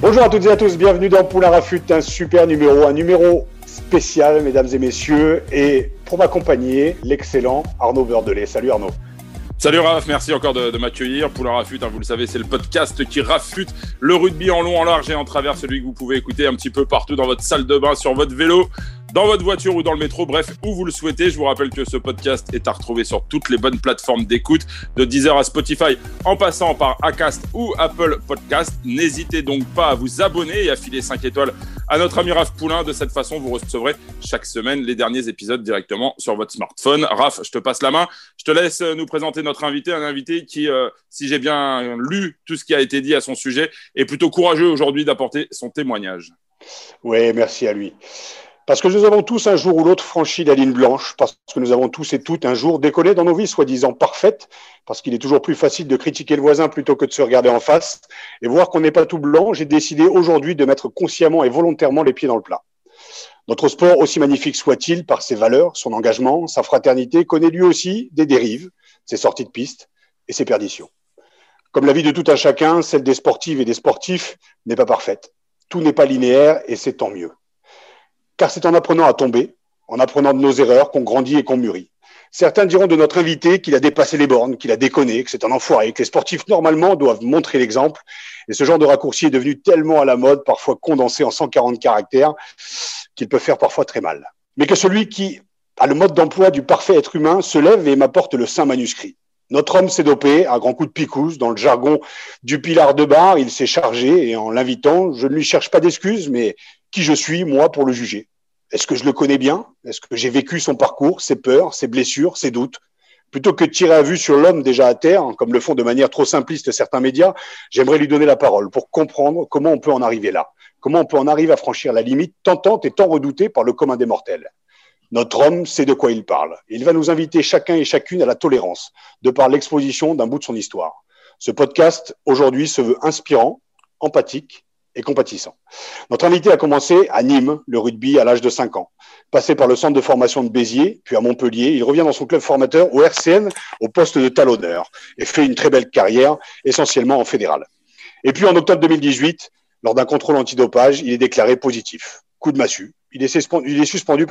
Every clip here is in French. Bonjour à toutes et à tous, bienvenue dans Poulain Raffut, un super numéro, un numéro spécial, mesdames et messieurs, et pour m'accompagner, l'excellent Arnaud Verdelet. Salut Arnaud. Salut Raph, merci encore de m'accueillir. Poulain Raffut, vous le savez, c'est le podcast qui raffute le rugby en long, en large et en travers, celui que vous pouvez écouter un petit peu partout dans votre salle de bain, sur votre vélo, dans votre voiture ou dans le métro, bref, où vous le souhaitez. Je vous rappelle que ce podcast est à retrouver sur toutes les bonnes plateformes d'écoute, de Deezer à Spotify, en passant par Acast ou Apple Podcast. N'hésitez donc pas à vous abonner et à filer 5 étoiles à notre ami Raph Poulain. De cette façon, vous recevrez chaque semaine les derniers épisodes directement sur votre smartphone. Raph, je te passe la main. Je te laisse nous présenter notre invité, un invité qui, si j'ai bien lu tout ce qui a été dit à son sujet, est plutôt courageux aujourd'hui d'apporter son témoignage. Oui, merci à lui. Parce que nous avons tous un jour ou l'autre franchi la ligne blanche, parce que nous avons tous et toutes un jour décollé dans nos vies soi-disant parfaites, parce qu'il est toujours plus facile de critiquer le voisin plutôt que de se regarder en face et voir qu'on n'est pas tout blanc. J'ai décidé aujourd'hui de mettre consciemment et volontairement les pieds dans le plat. Notre sport, aussi magnifique soit-il, par ses valeurs, son engagement, sa fraternité, connaît lui aussi des dérives, ses sorties de piste et ses perditions. Comme la vie de tout un chacun, celle des sportives et des sportifs n'est pas parfaite. Tout n'est pas linéaire et c'est tant mieux. Car c'est en apprenant à tomber, en apprenant de nos erreurs, qu'on grandit et qu'on mûrit. Certains diront de notre invité qu'il a dépassé les bornes, qu'il a déconné, que c'est un enfoiré, que les sportifs normalement doivent montrer l'exemple. Et ce genre de raccourci est devenu tellement à la mode, parfois condensé en 140 caractères, qu'il peut faire parfois très mal. Mais que celui qui a le mode d'emploi du parfait être humain se lève et m'apporte le saint manuscrit. Notre homme s'est dopé à grands coups de picousse, dans le jargon du Pilar de Bar, il s'est chargé et en l'invitant, je ne lui cherche pas d'excuses, mais qui je suis, moi, pour le juger. Est-ce que je le connais bien ? Est-ce que j'ai vécu son parcours, ses peurs, ses blessures, ses doutes ? Plutôt que de tirer à vue sur l'homme déjà à terre, comme le font de manière trop simpliste certains médias, j'aimerais lui donner la parole pour comprendre comment on peut en arriver là, comment on peut en arriver à franchir la limite tentante et tant redoutée par le commun des mortels. Notre homme sait de quoi il parle. Il va nous inviter chacun et chacune à la tolérance, de par l'exposition d'un bout de son histoire. Ce podcast, aujourd'hui, se veut inspirant, empathique et compatissant. Notre invité a commencé à Nîmes, le rugby, à l'âge de 5 ans. Passé par le centre de formation de Béziers, puis à Montpellier, il revient dans son club formateur au RCN, au poste de talonneur, et fait une très belle carrière, essentiellement en fédéral. Et puis en octobre 2018, lors d'un contrôle antidopage, il est déclaré positif. Coup de massue. Il est suspendu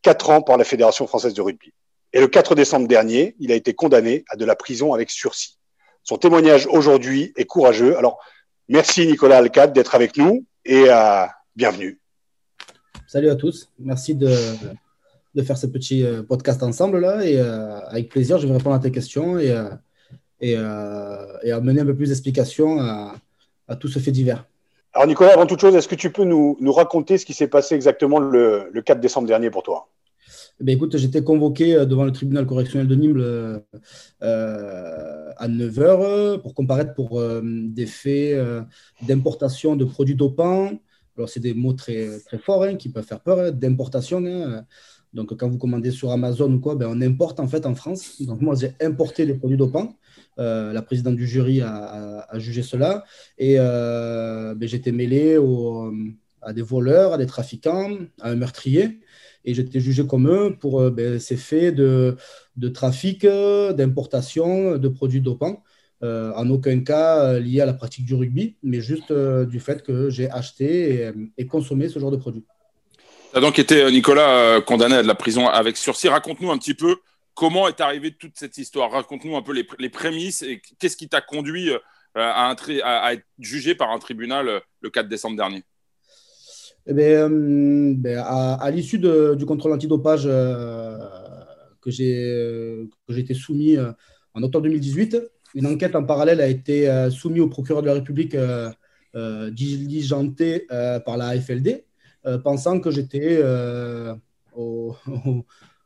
4 ans par la Fédération française de rugby. Et le 4 décembre dernier, il a été condamné à de la prison avec sursis. Son témoignage aujourd'hui est courageux. Alors, merci Nicolas Alcat d'être avec nous et bienvenue. Salut à tous. Merci de faire ce petit podcast ensemble là et avec plaisir, je vais répondre à tes questions et amener un peu plus d'explications à tout ce fait divers. Alors Nicolas, avant toute chose, est-ce que tu peux nous raconter ce qui s'est passé exactement le 4 décembre dernier pour toi ? Eh bien, écoute, j'étais convoqué devant le tribunal correctionnel de Nîmes à 9h pour comparaître pour des faits d'importation de produits dopants. Alors, c'est des mots très, très forts qui peuvent faire peur, d'importation. Donc, quand vous commandez sur Amazon ou quoi, on importe en fait en France. Donc, moi, j'ai importé les produits dopants. La présidente du jury a jugé cela et j'étais mêlé à des voleurs, à des trafiquants, à un meurtrier et j'étais jugé comme eux pour ces faits de trafic, d'importation de produits dopants, en aucun cas liés à la pratique du rugby, mais juste du fait que j'ai acheté et consommé ce genre de produits. Tu as donc été, Nicolas, condamné à de la prison avec sursis. Raconte-nous un petit peu comment est arrivée toute cette histoire ? Raconte-nous un peu les prémices et qu'est-ce qui t'a conduit à être jugé par un tribunal le 4 décembre dernier ? Eh bien, à l'issue du contrôle antidopage que j'étais soumis en octobre 2018, une enquête en parallèle a été soumise au procureur de la République diligentée par la AFLD, pensant que j'étais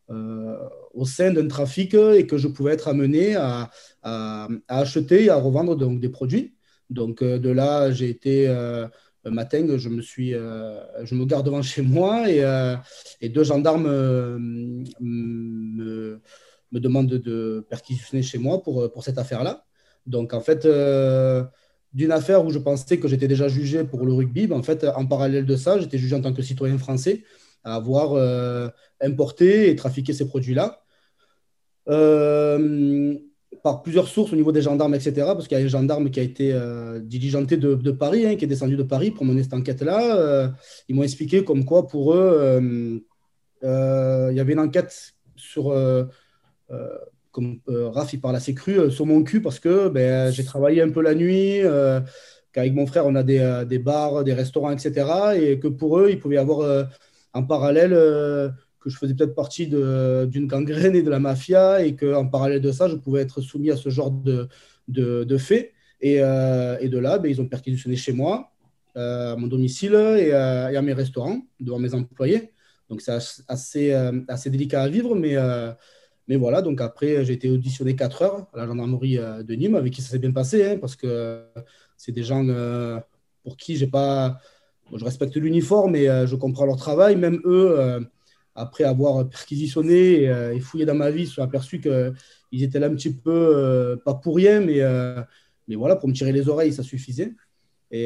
au sein d'un trafic et que je pouvais être amené à acheter et à revendre donc, des produits. Donc, de là, j'ai été... un matin, je me garde devant chez moi et deux gendarmes me demandent de perquisitionner chez moi pour cette affaire-là. Donc, en fait, d'une affaire où je pensais que j'étais déjà jugé pour le rugby, ben, en fait, en parallèle de ça, j'étais jugé en tant que citoyen français à avoir importé et trafiqué ces produits-là. Par plusieurs sources au niveau des gendarmes, etc. Parce qu'il y a un gendarme qui a été diligenté de Paris, qui est descendu de Paris pour mener cette enquête-là. Ils m'ont expliqué comme quoi, pour eux, il y avait une enquête sur, comme Raph, il parle assez cru, sur mon cul, parce que ben, j'ai travaillé un peu la nuit, qu'avec mon frère, on a des bars, des restaurants, etc. Et que pour eux, il pouvait y avoir en parallèle... que je faisais peut-être partie d'une gangrène et de la mafia et qu'en parallèle de ça, je pouvais être soumis à ce genre de faits. Et de là, ben, ils ont perquisitionné chez moi, à mon domicile et à mes restaurants, devant mes employés. Donc, c'est assez délicat à vivre. Mais voilà, donc après, j'ai été auditionné 4 heures à la gendarmerie de Nîmes, avec qui ça s'est bien passé, parce que c'est des gens pour qui j'ai pas... Bon, je respecte l'uniforme et je comprends leur travail. Même eux... après avoir perquisitionné et fouillé dans ma vie, je me suis aperçu qu'ils étaient là un petit peu, pas pour rien, mais voilà, pour me tirer les oreilles, ça suffisait. Et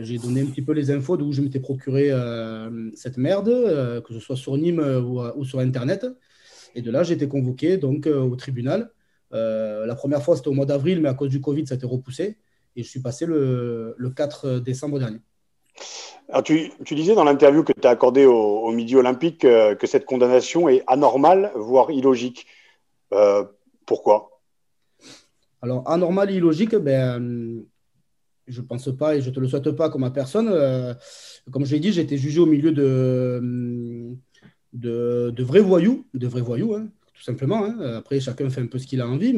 j'ai donné un petit peu les infos d'où je m'étais procuré cette merde, que ce soit sur Nîmes ou sur Internet. Et de là, j'ai été convoqué donc, au tribunal. La première fois, c'était au mois d'avril, mais à cause du Covid, ça a été repoussé. Et je suis passé le 4 décembre dernier. Alors, tu disais dans l'interview que tu as accordée au Midi Olympique que cette condamnation est anormale, voire illogique. Pourquoi ? Alors, anormale et illogique, je ne pense pas et je ne te le souhaite pas comme à personne. Comme je l'ai dit, j'ai été jugé au milieu de vrais voyous, hein, tout simplement. Hein. Après, chacun fait un peu ce qu'il a envie.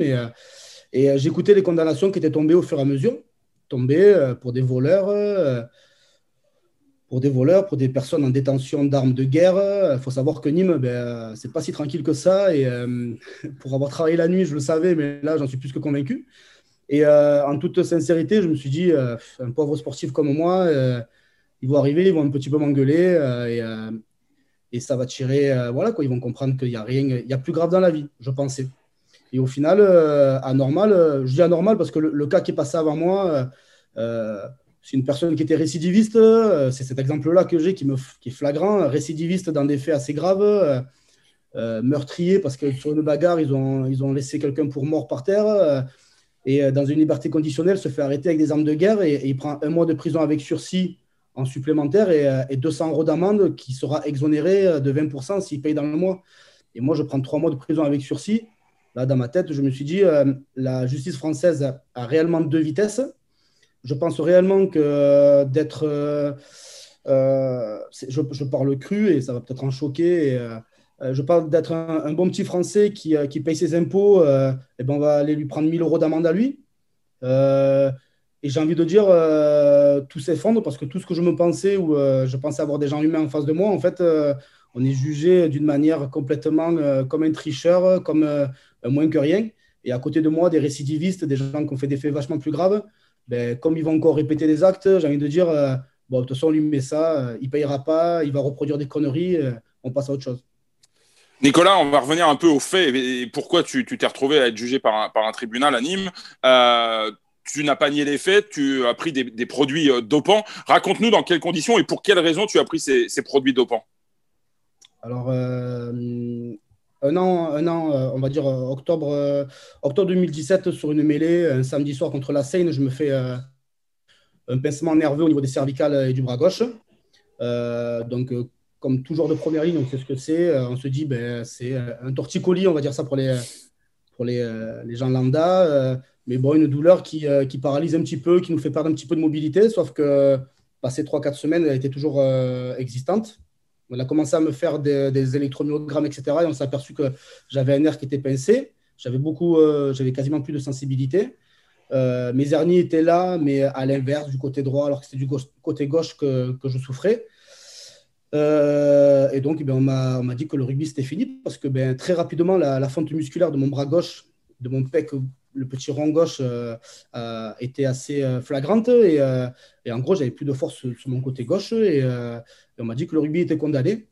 Et j'écoutais les condamnations qui étaient tombées au fur et à mesure, pour des voleurs... pour des personnes en détention d'armes de guerre. Il faut savoir que Nîmes, ce n'est pas si tranquille que ça. Et pour avoir travaillé la nuit, je le savais, mais là, j'en suis plus que convaincu. Et en toute sincérité, je me suis dit, un pauvre sportif comme moi, ils vont arriver, ils vont un petit peu m'engueuler et ça va tirer. Voilà, quoi, ils vont comprendre qu'il n'y a rien, il y a plus grave dans la vie, je pensais. Et au final, anormal, je dis anormal parce que le cas qui est passé avant moi, c'est une personne qui était récidiviste, c'est cet exemple-là que j'ai qui est flagrant, récidiviste dans des faits assez graves, meurtrier parce que sur une bagarre, ils ont laissé quelqu'un pour mort par terre et dans une liberté conditionnelle, se fait arrêter avec des armes de guerre et il prend 1 mois de prison avec sursis en supplémentaire et 200 € d'amende qui sera exonéré de 20% s'il paye dans le mois. Et moi, je prends 3 mois de prison avec sursis. Là, dans ma tête, je me suis dit, la justice française a réellement 2 vitesses. Je pense réellement que d'être... je parle cru et ça va peut-être en choquer. Je parle d'être un bon petit Français qui paye ses impôts. Et ben on va aller lui prendre 1 000 € d'amende à lui. Et j'ai envie de dire, tout s'effondre parce que tout ce que je me pensais, ou je pensais avoir des gens humains en face de moi, en fait, on est jugé d'une manière complètement comme un tricheur, comme moins que rien. Et à côté de moi, des récidivistes, des gens qui ont fait des faits vachement plus graves. Ben, comme ils vont encore répéter les actes, j'ai envie de dire, de toute façon, on lui met ça, il ne payera pas, il va reproduire des conneries, on passe à autre chose. Nicolas, on va revenir un peu aux faits. Et pourquoi tu t'es retrouvé à être jugé par un tribunal à Nîmes? Tu n'as pas nié les faits, tu as pris des produits dopants. Raconte-nous dans quelles conditions et pour quelles raisons tu as pris ces produits dopants. Alors, un an, on va dire octobre 2017, sur une mêlée, un samedi soir contre la Seine, je me fais un pincement nerveux au niveau des cervicales et du bras gauche. Donc, comme toujours de première ligne, on sait ce que c'est. On se dit, c'est un torticolis, on va dire ça pour les gens lambda. Mais bon, une douleur qui paralyse un petit peu, qui nous fait perdre un petit peu de mobilité, sauf que passé 3-4 semaines, elle était toujours existante. On a commencé à me faire des électromyogrammes, etc. Et on s'est aperçu que j'avais un nerf qui était pincé. J'avais quasiment plus de sensibilité. Mes hernies étaient là, mais à l'inverse, du côté droit, alors que c'était du côté gauche que je souffrais. Et donc, on m'a dit que le rugby, c'était fini parce que très rapidement, la fonte musculaire de mon bras gauche, de mon pec, le petit rond gauche, était assez flagrante. Et en gros, j'avais plus de force sur mon côté gauche. Et on m'a dit que le rugby était condamné.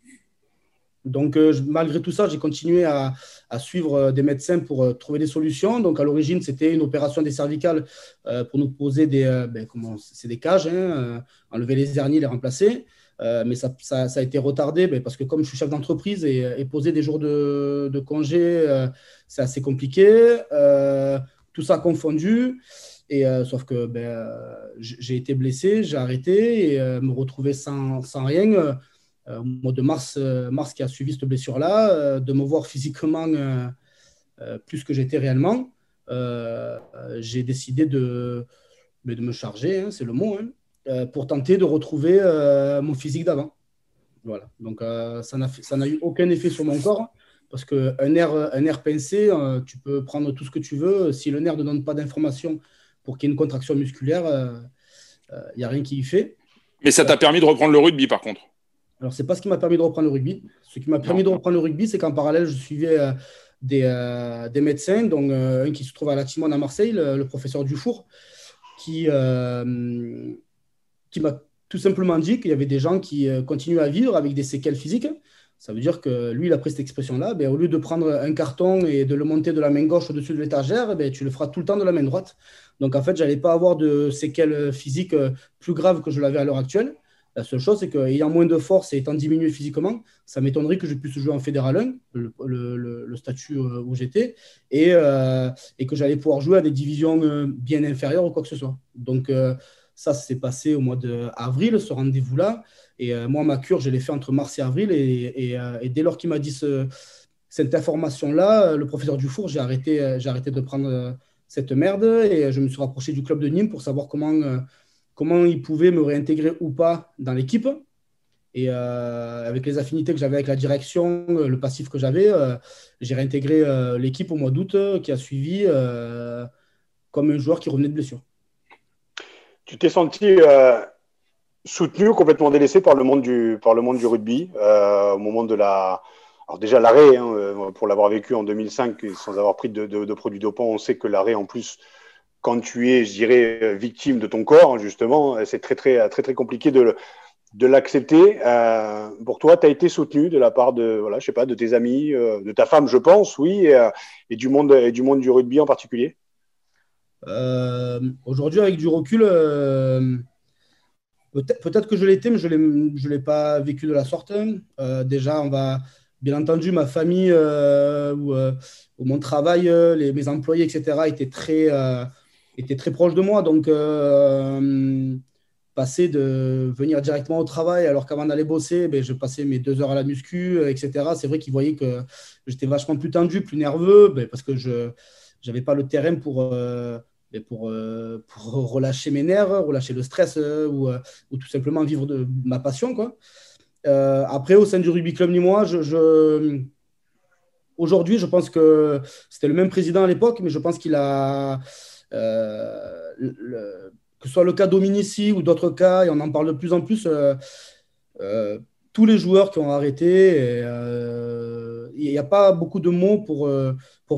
Donc, malgré tout ça, j'ai continué à suivre des médecins pour trouver des solutions. Donc, à l'origine, c'était une opération des cervicales pour nous poser des cages, enlever les hernies, les remplacer. Mais ça a été retardé parce que comme je suis chef d'entreprise et poser des jours de congé, c'est assez compliqué. Tout ça confondu. Sauf que j'ai été blessé, j'ai arrêté et me retrouver sans rien. Au mois de mars qui a suivi cette blessure-là, de me voir physiquement plus que j'étais réellement, j'ai décidé de me charger, c'est le mot, pour tenter de retrouver mon physique d'avant. Voilà. Donc, ça n'a eu aucun effet sur mon corps, parce qu'un nerf pincé, tu peux prendre tout ce que tu veux. Si le nerf ne donne pas d'information pour qu'il y ait une contraction musculaire, il n'y a rien qui y fait. Mais ça t'a permis de reprendre le rugby, par contre? Alors, ce n'est pas ce qui m'a permis de reprendre le rugby. Ce qui m'a permis de reprendre le rugby, c'est qu'en parallèle, je suivais des médecins, donc un qui se trouve à la Timone à Marseille, le professeur Dufour, qui m'a tout simplement dit qu'il y avait des gens qui continuent à vivre avec des séquelles physiques. Ça veut dire que lui, il a pris cette expression-là. Au lieu de prendre un carton et de le monter de la main gauche au-dessus de l'étagère, tu le feras tout le temps de la main droite. Donc, en fait, je n'allais pas avoir de séquelles physiques plus graves que je l'avais à l'heure actuelle. La seule chose, c'est qu'ayant moins de force et étant diminué physiquement, ça m'étonnerait que je puisse jouer en fédéral 1, le statut où j'étais, et que j'allais pouvoir jouer à des divisions bien inférieures ou quoi que ce soit. Donc, ça s'est passé au mois d'avril, ce rendez-vous-là. Et moi, ma cure, je l'ai fait entre mars et avril. Et dès lors qu'il m'a dit cette information-là, le professeur Dufour, j'ai arrêté de prendre cette merde. Et je me suis rapproché du club de Nîmes pour savoir comment ils pouvaient me réintégrer ou pas dans l'équipe. Et avec les affinités que j'avais avec la direction, le passif que j'avais, j'ai réintégré l'équipe au mois d'août qui a suivi comme un joueur qui revenait de blessure. Tu t'es senti soutenu ou complètement délaissé par le monde du rugby au moment de la… Alors déjà l'arrêt, pour l'avoir vécu en 2005 sans avoir pris de produits dopants, on sait que l'arrêt en plus… Quand tu es, je dirais, victime de ton corps, justement, c'est très, très, très, très compliqué de l'accepter. Pour toi, tu as été soutenu de la part de tes amis, de ta femme, je pense, oui, et du monde du rugby en particulier. Aujourd'hui, avec du recul, peut-être que je l'étais, mais je l'ai pas vécu de la sorte. Déjà, on va… Bien entendu, ma famille ou mon travail, mes employés, etc., étaient très proches de moi. Donc, passer de venir directement au travail alors qu'avant d'aller bosser, je passais mes 2 heures à la muscu, etc. C'est vrai qu'ils voyaient que j'étais vachement plus tendu, plus nerveux, parce que je n'avais pas le terrain pour relâcher mes nerfs, relâcher le stress ou tout simplement vivre de ma passion, quoi. Après, au sein du Rugby Club Nîmois, aujourd'hui, je pense que c'était le même président à l'époque, mais je pense qu'il a, que ce soit le cas Dominici ou d'autres cas, et on en parle de plus en plus, tous les joueurs qui ont arrêté, il n'y a pas beaucoup de mots pour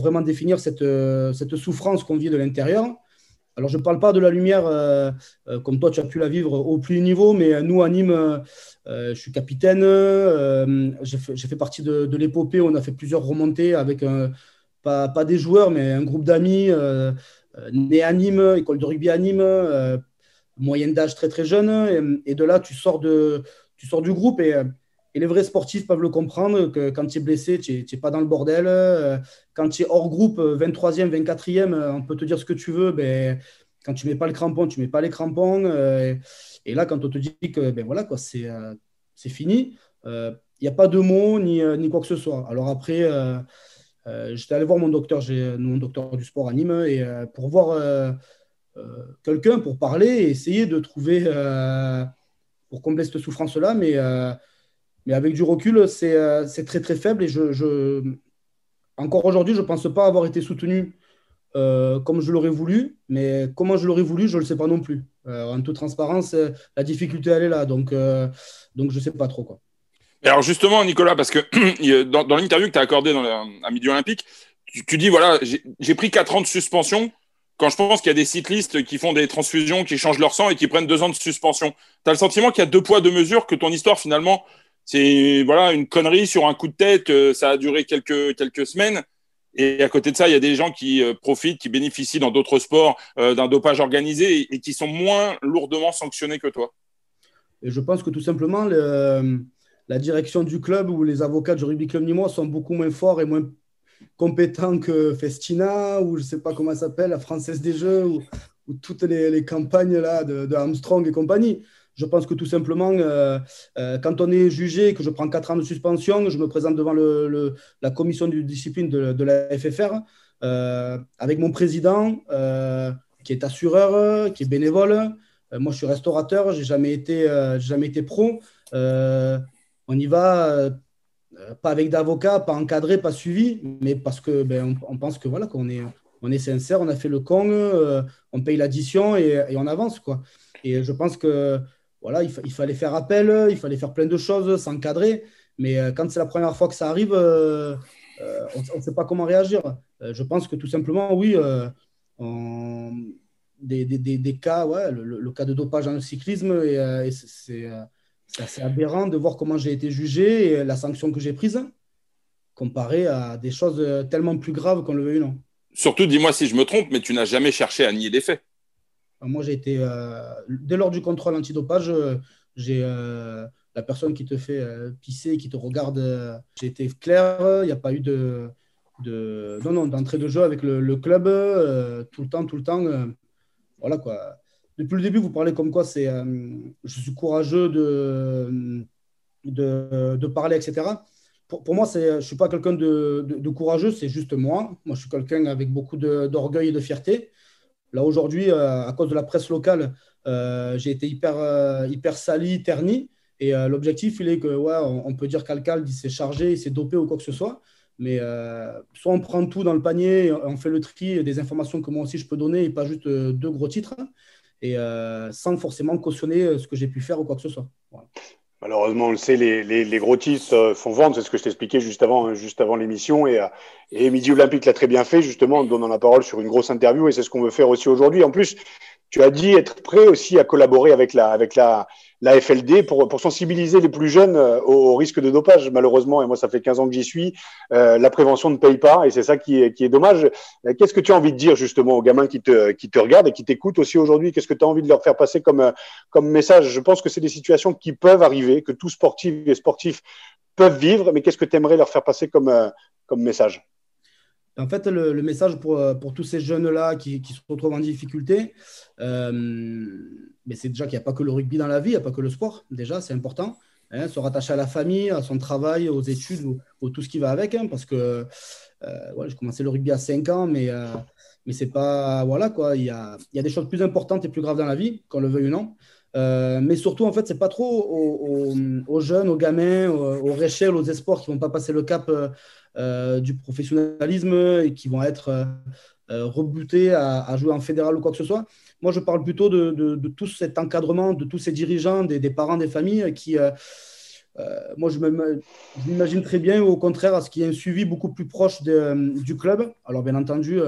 vraiment définir cette souffrance qu'on vit de l'intérieur. Alors, je ne parle pas de la lumière comme toi, tu as pu la vivre au plus haut niveau, mais nous, à Nîmes, je suis capitaine, j'ai fait partie de l'épopée, on a fait plusieurs remontées avec, pas des joueurs, mais un groupe d'amis nés à Nîmes, école de rugby à Nîmes, moyenne d'âge très très jeune, et de là, tu sors du groupe et les vrais sportifs peuvent le comprendre, que quand tu es blessé, tu n'es pas dans le bordel. Quand tu es hors groupe, 23e, 24e, on peut te dire ce que tu veux. Quand tu ne mets pas le crampon, tu ne mets pas les crampons. Et là, quand on te dit que voilà, quoi, c'est fini, il n'y a pas de mots ni quoi que ce soit. Alors après, j'étais allé voir mon docteur, mon docteur du sport à Nîmes, et, pour voir quelqu'un, pour parler, et essayer de trouver, pour combler cette souffrance-là, mais avec du recul, c'est très très faible, et encore aujourd'hui, je ne pense pas avoir été soutenu comme je l'aurais voulu, mais comment je l'aurais voulu, je ne le sais pas non plus. En toute transparence, la difficulté, elle est là, donc je ne sais pas trop, quoi. Et alors justement, Nicolas, parce que dans l'interview que tu as accordée à Midi Olympique, tu dis, voilà, j'ai pris 4 ans de suspension quand je pense qu'il y a des cyclistes qui font des transfusions, qui changent leur sang et qui prennent 2 ans de suspension. Tu as le sentiment qu'il y a 2 poids, 2 mesures, que ton histoire, finalement, c'est voilà, une connerie sur un coup de tête, ça a duré quelques semaines. Et à côté de ça, il y a des gens qui profitent, qui bénéficient dans d'autres sports d'un dopage organisé et qui sont moins lourdement sanctionnés que toi. Et je pense que tout simplement, la direction du club ou les avocats du Rugby Club Nîmois sont beaucoup moins forts et moins compétents que Festina ou je ne sais pas comment ça s'appelle, la Française des Jeux ou toutes les campagnes là, de Armstrong et compagnie. Je pense que tout simplement, quand on est jugé, que je prends 4 ans de suspension, je me présente devant la commission de discipline de la FFR avec mon président qui est assureur, qui est bénévole. Moi, je suis restaurateur, je n'ai jamais été pro. On y va, pas avec d'avocat, pas encadré, pas suivi, mais parce qu'on pense que voilà, qu'on est sincère, on a fait le con, on paye l'addition et on avance, quoi. Et je pense que... Voilà, il fallait faire appel, il fallait faire plein de choses, s'encadrer. Mais quand c'est la première fois que ça arrive, on ne sait pas comment réagir. Je pense que tout simplement, oui, des cas, ouais, le cas de dopage dans le cyclisme, et c'est assez aberrant de voir comment j'ai été jugé et la sanction que j'ai prise, comparée à des choses tellement plus graves qu'on le veuille ou non. Surtout, dis-moi si je me trompe, mais tu n'as jamais cherché à nier les faits. Moi, j'ai été, dès lors du contrôle antidopage, j'ai la personne qui te fait pisser, qui te regarde. J'ai été clair, il n'y a pas eu d'entrée de jeu avec le club tout le temps. Voilà quoi. Depuis le début, vous parlez comme quoi c'est, je suis courageux de parler, etc. Pour moi, je ne suis pas quelqu'un de courageux, c'est juste moi. Moi, je suis quelqu'un avec beaucoup d'orgueil et de fierté. Là, aujourd'hui, à cause de la presse locale, j'ai été hyper sali, terni. Et l'objectif, il est que, ouais, on peut dire qu'Alcal, il s'est chargé, il s'est dopé ou quoi que ce soit. Mais soit on prend tout dans le panier, on fait le tri des informations que moi aussi je peux donner et pas juste 2 gros titres. Et sans forcément cautionner ce que j'ai pu faire ou quoi que ce soit. Voilà. Malheureusement, on le sait, les gros titres font vendre. C'est ce que je t'expliquais juste avant l'émission. Et Midi Olympique l'a très bien fait, justement, en donnant la parole sur une grosse interview. Et c'est ce qu'on veut faire aussi aujourd'hui. En plus, tu as dit être prêt aussi à collaborer avec la AFLD pour sensibiliser les plus jeunes au risque de dopage, malheureusement. Et moi, ça fait 15 ans que j'y suis. La prévention ne paye pas. Et c'est ça qui est dommage. Qu'est-ce que tu as envie de dire, justement, aux gamins qui te regardent et qui t'écoutent aussi aujourd'hui? Qu'est-ce que tu as envie de leur faire passer comme message? Je pense que c'est des situations qui peuvent arriver, que tous sportifs et sportifs peuvent vivre. Mais qu'est-ce que tu aimerais leur faire passer comme message? En fait, le message pour tous ces jeunes-là qui se retrouvent en difficulté, mais c'est déjà qu'il n'y a pas que le rugby dans la vie, il n'y a pas que le sport, déjà, c'est important. Hein, se rattacher à la famille, à son travail, aux études, ou tout ce qui va avec, hein, parce que ouais, j'ai commencé le rugby à 5 ans, mais c'est pas… Voilà, quoi, il y a des choses plus importantes et plus graves dans la vie, qu'on le veuille ou non. Mais surtout, en fait, c'est pas trop aux jeunes, aux gamins, aux réchelles, aux espoirs qui vont pas passer le cap du professionnalisme et qui vont être rebutés à jouer en fédéral ou quoi que ce soit. Moi, je parle plutôt de tout cet encadrement, de tous ces dirigeants, des parents, des familles qui… moi, je m'imagine très bien, au contraire, à ce qu'il y ait un suivi beaucoup plus proche du club. Alors, bien entendu…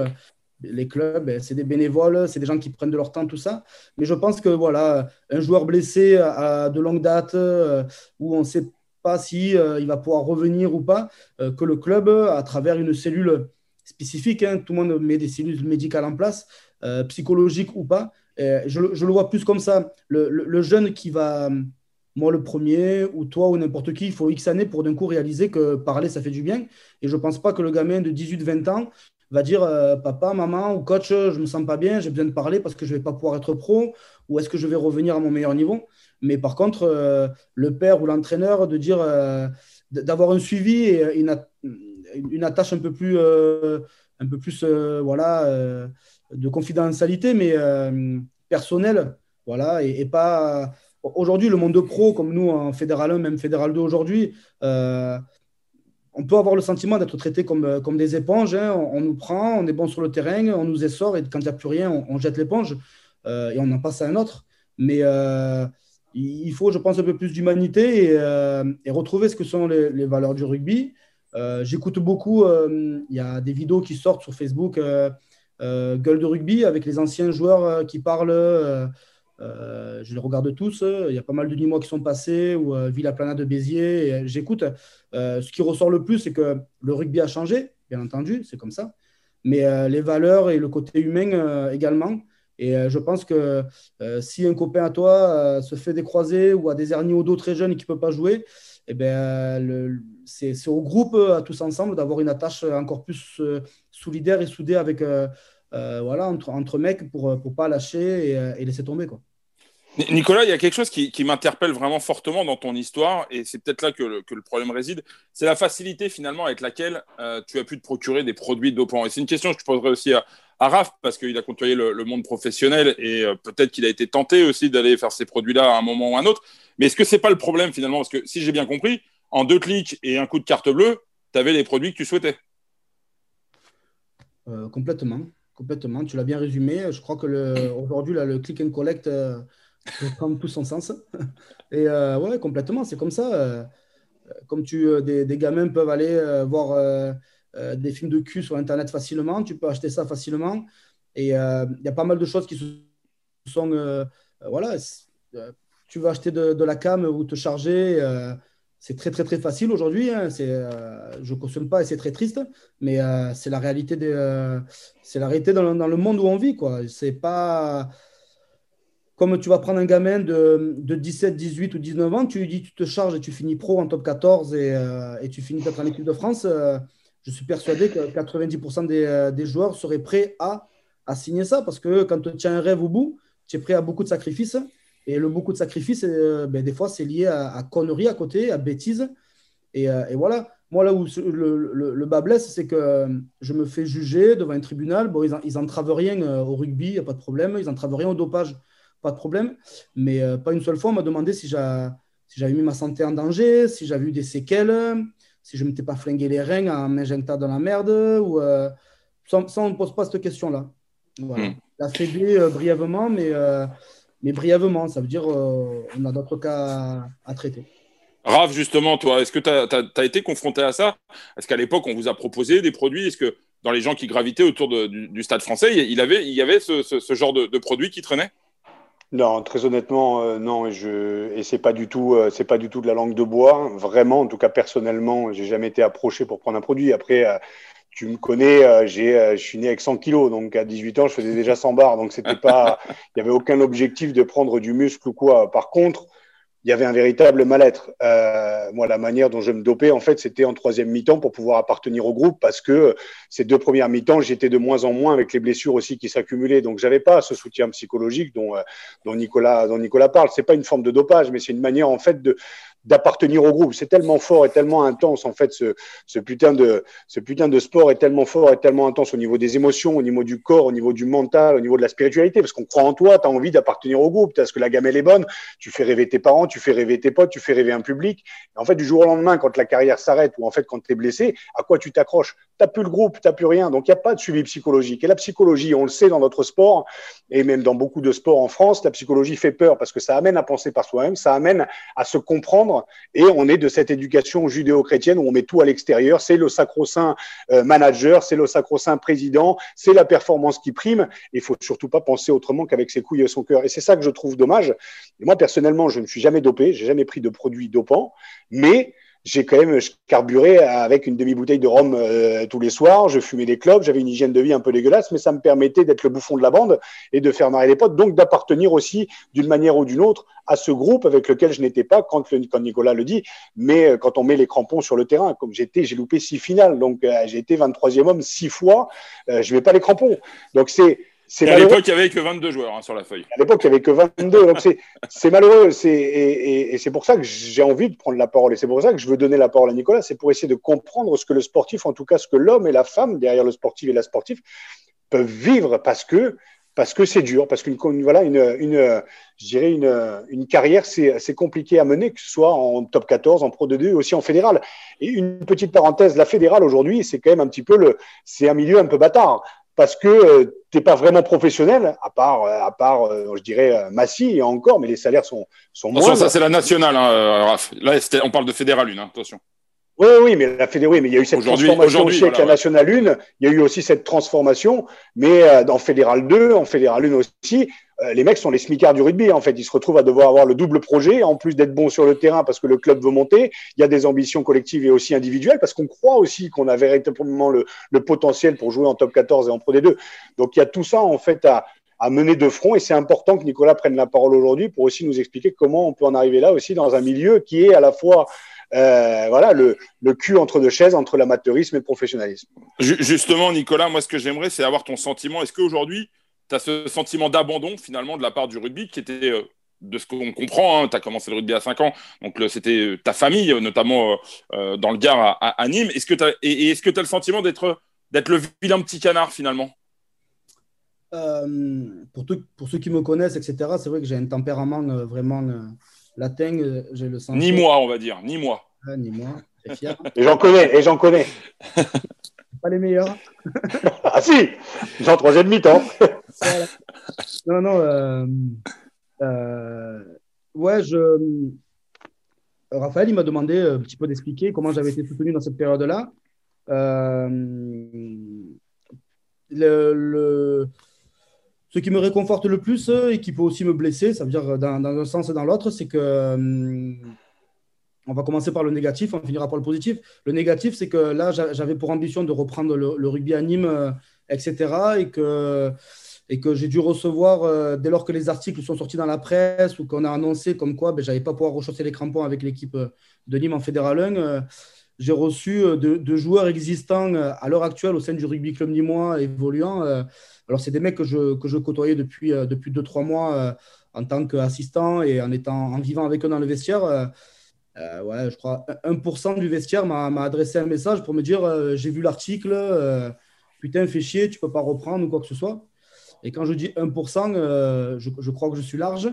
les clubs, c'est des bénévoles, c'est des gens qui prennent de leur temps, tout ça. Mais je pense que voilà, un joueur blessé à de longue date, où on ne sait pas si il va pouvoir revenir ou pas, que le club, à travers une cellule spécifique, hein, tout le monde met des cellules médicales en place, psychologiques ou pas. Je le vois plus comme ça. Le jeune qui va, moi le premier, ou toi, ou n'importe qui, il faut X années pour d'un coup réaliser que parler, ça fait du bien. Et je ne pense pas que le gamin de 18-20 ans va dire papa, maman ou coach, je ne me sens pas bien, j'ai besoin de parler parce que je ne vais pas pouvoir être pro ou est-ce que je vais revenir à mon meilleur niveau. Mais par contre, le père ou l'entraîneur, de dire, d'avoir un suivi et une attache un peu plus de confidentialité, mais personnelle. Voilà, et pas… Aujourd'hui, le monde de pro, comme nous en Fédéral 1, même Fédéral 2 aujourd'hui, on peut avoir le sentiment d'être traité comme des éponges. Hein. On nous prend, on est bon sur le terrain, on nous essore et quand il n'y a plus rien, on jette l'éponge et on en passe à un autre. Mais il faut, je pense, un peu plus d'humanité et retrouver ce que sont les valeurs du rugby. J'écoute beaucoup, il y a des vidéos qui sortent sur Facebook, Gueule de rugby, avec les anciens joueurs qui parlent, je les regarde tous, il y a pas mal de Nîmois qui sont passés, ou Villaplana de Béziers, et j'écoute. Ce qui ressort le plus, c'est que le rugby a changé, bien entendu, c'est comme ça, mais les valeurs et le côté humain également. Et je pense que si un copain à toi se fait décroiser ou a des hernies au dos très jeune et qu'il ne peut pas jouer, eh bien, c'est au groupe, tous ensemble, d'avoir une attache encore plus solidaire et soudée avec, voilà, entre mecs pour ne pas lâcher et laisser tomber, quoi. Nicolas, il y a quelque chose qui m'interpelle vraiment fortement dans ton histoire, et c'est peut-être là que le problème réside, c'est la facilité finalement avec laquelle tu as pu te procurer des produits dopants. Et c'est une question que je poserai aussi à Raph, parce qu'il a côtoyé le monde professionnel, et peut-être qu'il a été tenté aussi d'aller faire ces produits-là à un moment ou à un autre. Mais est-ce que ce n'est pas le problème finalement ? Parce que si j'ai bien compris, en 2 clics et un coup de carte bleue, tu avais les produits que tu souhaitais. Complètement, tu l'as bien résumé. Je crois que aujourd'hui, là, le click and collect... prendre tout son sens. Et ouais, complètement, c'est comme ça. Comme des gamins peuvent aller voir des films de cul sur Internet facilement, tu peux acheter ça facilement. Et il y a pas mal de choses qui sont… voilà, tu veux acheter de la cam ou te charger, c'est très, très, très facile aujourd'hui. Hein, je ne consomme pas et c'est très triste, mais c'est la réalité, c'est la réalité dans le monde où on vit, quoi. C'est pas… Comme tu vas prendre un gamin de 17, 18 ou 19 ans, tu lui dis tu te charges et tu finis pro en top 14 et tu finis peut-être en équipe de France, je suis persuadé que 90% des joueurs seraient prêts à signer ça, parce que quand tu as un rêve au bout, tu es prêt à beaucoup de sacrifices, et le beaucoup de sacrifices, des fois, c'est lié à conneries à côté, à bêtises. Et voilà, moi, là où le bas blesse, c'est que je me fais juger devant un tribunal. Bon, ils n'entravent rien au rugby, il n'y a pas de problème, ils n'entravent rien au dopage. Pas de problème, mais pas une seule fois on m'a demandé si j'avais mis ma santé en danger, si j'avais eu des séquelles, si je ne m'étais pas flingué les reins en m'injectant dans la merde, ou ça on ne pose pas cette question-là. Voilà. La fédé brièvement, mais brièvement, ça veut dire on a d'autres cas à traiter. Raph, justement, toi, est-ce que tu as été confronté à ça ? Est-ce qu'à l'époque on vous a proposé des produits ? Est-ce que dans les gens qui gravitaient autour du Stade français, il y avait ce genre de produit qui traînait ? Non, très honnêtement, non, et c'est pas du tout de la langue de bois, vraiment. En tout cas, personnellement, j'ai jamais été approché pour prendre un produit. Après, tu me connais, je suis né avec 100 kilos, donc à 18 ans, je faisais déjà 100 bars, donc c'était pas, il y avait aucun objectif de prendre du muscle ou quoi. Par contre, il y avait un véritable mal-être. Moi, la manière dont je me dopais, en fait, c'était en 3e mi-temps pour pouvoir appartenir au groupe, parce que ces 2 premières mi-temps, j'étais de moins en moins avec les blessures aussi qui s'accumulaient. Donc, j'avais pas ce soutien psychologique dont Nicolas parle. C'est pas une forme de dopage, mais c'est une manière, en fait, d'appartenir au groupe. C'est tellement fort et tellement intense, en fait, ce putain de sport est tellement fort et tellement intense au niveau des émotions, au niveau du corps, au niveau du mental, au niveau de la spiritualité, parce qu'on croit en toi, tu as envie d'appartenir au groupe, parce que la gamelle est bonne, tu fais rêver tes parents, tu fais rêver tes potes, tu fais rêver un public. Et en fait, du jour au lendemain, quand la carrière s'arrête ou en fait quand tu es blessé, à quoi tu t'accroches ? Tu n'as plus le groupe, tu n'as plus rien. Donc, il n'y a pas de suivi psychologique. Et la psychologie, on le sait dans notre sport et même dans beaucoup de sports en France, la psychologie fait peur parce que ça amène à penser par soi-même, ça amène à se comprendre. Et on est de cette éducation judéo-chrétienne où on met tout à l'extérieur. C'est le sacro-saint manager, c'est le sacro-saint président, c'est la performance qui prime. Il ne faut surtout pas penser autrement qu'avec ses couilles et son cœur. Et c'est ça que je trouve dommage. Et moi, personnellement, je ne suis jamais dopé, j'ai jamais pris de produits dopants, mais j'ai quand même carburé avec une demi-bouteille de rhum tous les soirs, je fumais des clopes, j'avais une hygiène de vie un peu dégueulasse, mais ça me permettait d'être le bouffon de la bande et de faire marrer les potes, donc d'appartenir aussi d'une manière ou d'une autre à ce groupe avec lequel je n'étais pas, quand Nicolas le dit, mais quand on met les crampons sur le terrain, comme j'ai loupé 6 finales, donc j'ai été 23e homme 6 fois, je mets pas les crampons. Donc c'est à l'époque, il n'y avait que 22 joueurs sur la feuille. À l'époque, il n'y avait que 22. Donc, c'est malheureux. Et c'est pour ça que j'ai envie de prendre la parole. Et c'est pour ça que je veux donner la parole à Nicolas. C'est pour essayer de comprendre ce que le sportif, en tout cas, ce que l'homme et la femme, derrière le sportif et la sportive, peuvent vivre parce que c'est dur. Parce qu'une une carrière, c'est compliqué à mener, que ce soit en top 14, en Pro 2 et aussi en fédéral. Et une petite parenthèse, la fédérale, aujourd'hui, c'est quand même un petit peu c'est un milieu un peu bâtard. parce que t'es pas vraiment professionnel, à part, je dirais Massy et encore, mais les salaires sont attention, moindres. Ça c'est la nationale, hein, Raph. Là, on parle de fédérale 1, hein, attention. Oui, mais la Fédé, mais il y a eu cette transformation aussi avec la Nationale 1, il y a eu aussi cette transformation, mais en Fédérale 2, en Fédérale 1 aussi, les mecs sont les smicards du rugby, en fait, ils se retrouvent à devoir avoir le double projet, en plus d'être bons sur le terrain parce que le club veut monter, il y a des ambitions collectives et aussi individuelles, parce qu'on croit aussi qu'on a véritablement le potentiel pour jouer en top 14 et en Pro D2, donc il y a tout ça en fait à mener de front, et c'est important que Nicolas prenne la parole aujourd'hui pour aussi nous expliquer comment on peut en arriver là aussi dans un milieu qui est à la fois… le cul entre deux chaises, entre l'amateurisme et le professionnalisme. Justement, Nicolas, moi, ce que j'aimerais, c'est avoir ton sentiment. Est-ce qu'aujourd'hui, tu as ce sentiment d'abandon, finalement, de la part du rugby, qui était, de ce qu'on comprend, hein, tu as commencé le rugby à 5 ans, donc c'était ta famille, notamment dans le Gard à Nîmes. Est-ce que tu as le sentiment d'être le vilain petit canard, finalement ? Pour ceux qui me connaissent, etc., c'est vrai que j'ai un tempérament vraiment… latin, j'ai le sens. Ni moi, on va dire, ni moi. Ah, ni moi, c'est fier. Et j'en connais. Pas les meilleurs. Ah si, ils sont en troisième mi-temps. Voilà. Non. Ouais, Raphaël, il m'a demandé un petit peu d'expliquer comment j'avais été soutenu dans cette période-là. Ce qui me réconforte le plus et qui peut aussi me blesser, ça veut dire dans un sens et dans l'autre, c'est que, on va commencer par le négatif, on finira par le positif. Le négatif, c'est que là, j'avais pour ambition de reprendre le rugby à Nîmes, etc. Et que j'ai dû recevoir, dès lors que les articles sont sortis dans la presse ou qu'on a annoncé comme quoi j'allais pas pouvoir rechausser les crampons avec l'équipe de Nîmes en Fédéral 1, j'ai reçu de joueurs existants à l'heure actuelle au sein du rugby club nîmois évoluant. Alors, c'est des mecs que je côtoyais depuis 2-3 mois en tant qu'assistant et en vivant avec eux dans le vestiaire. Ouais, je crois 1% du vestiaire m'a adressé un message pour me dire « J'ai vu l'article, putain, fais chier, tu ne peux pas reprendre » ou quoi que ce soit. Et quand je dis 1%, je crois que je suis large.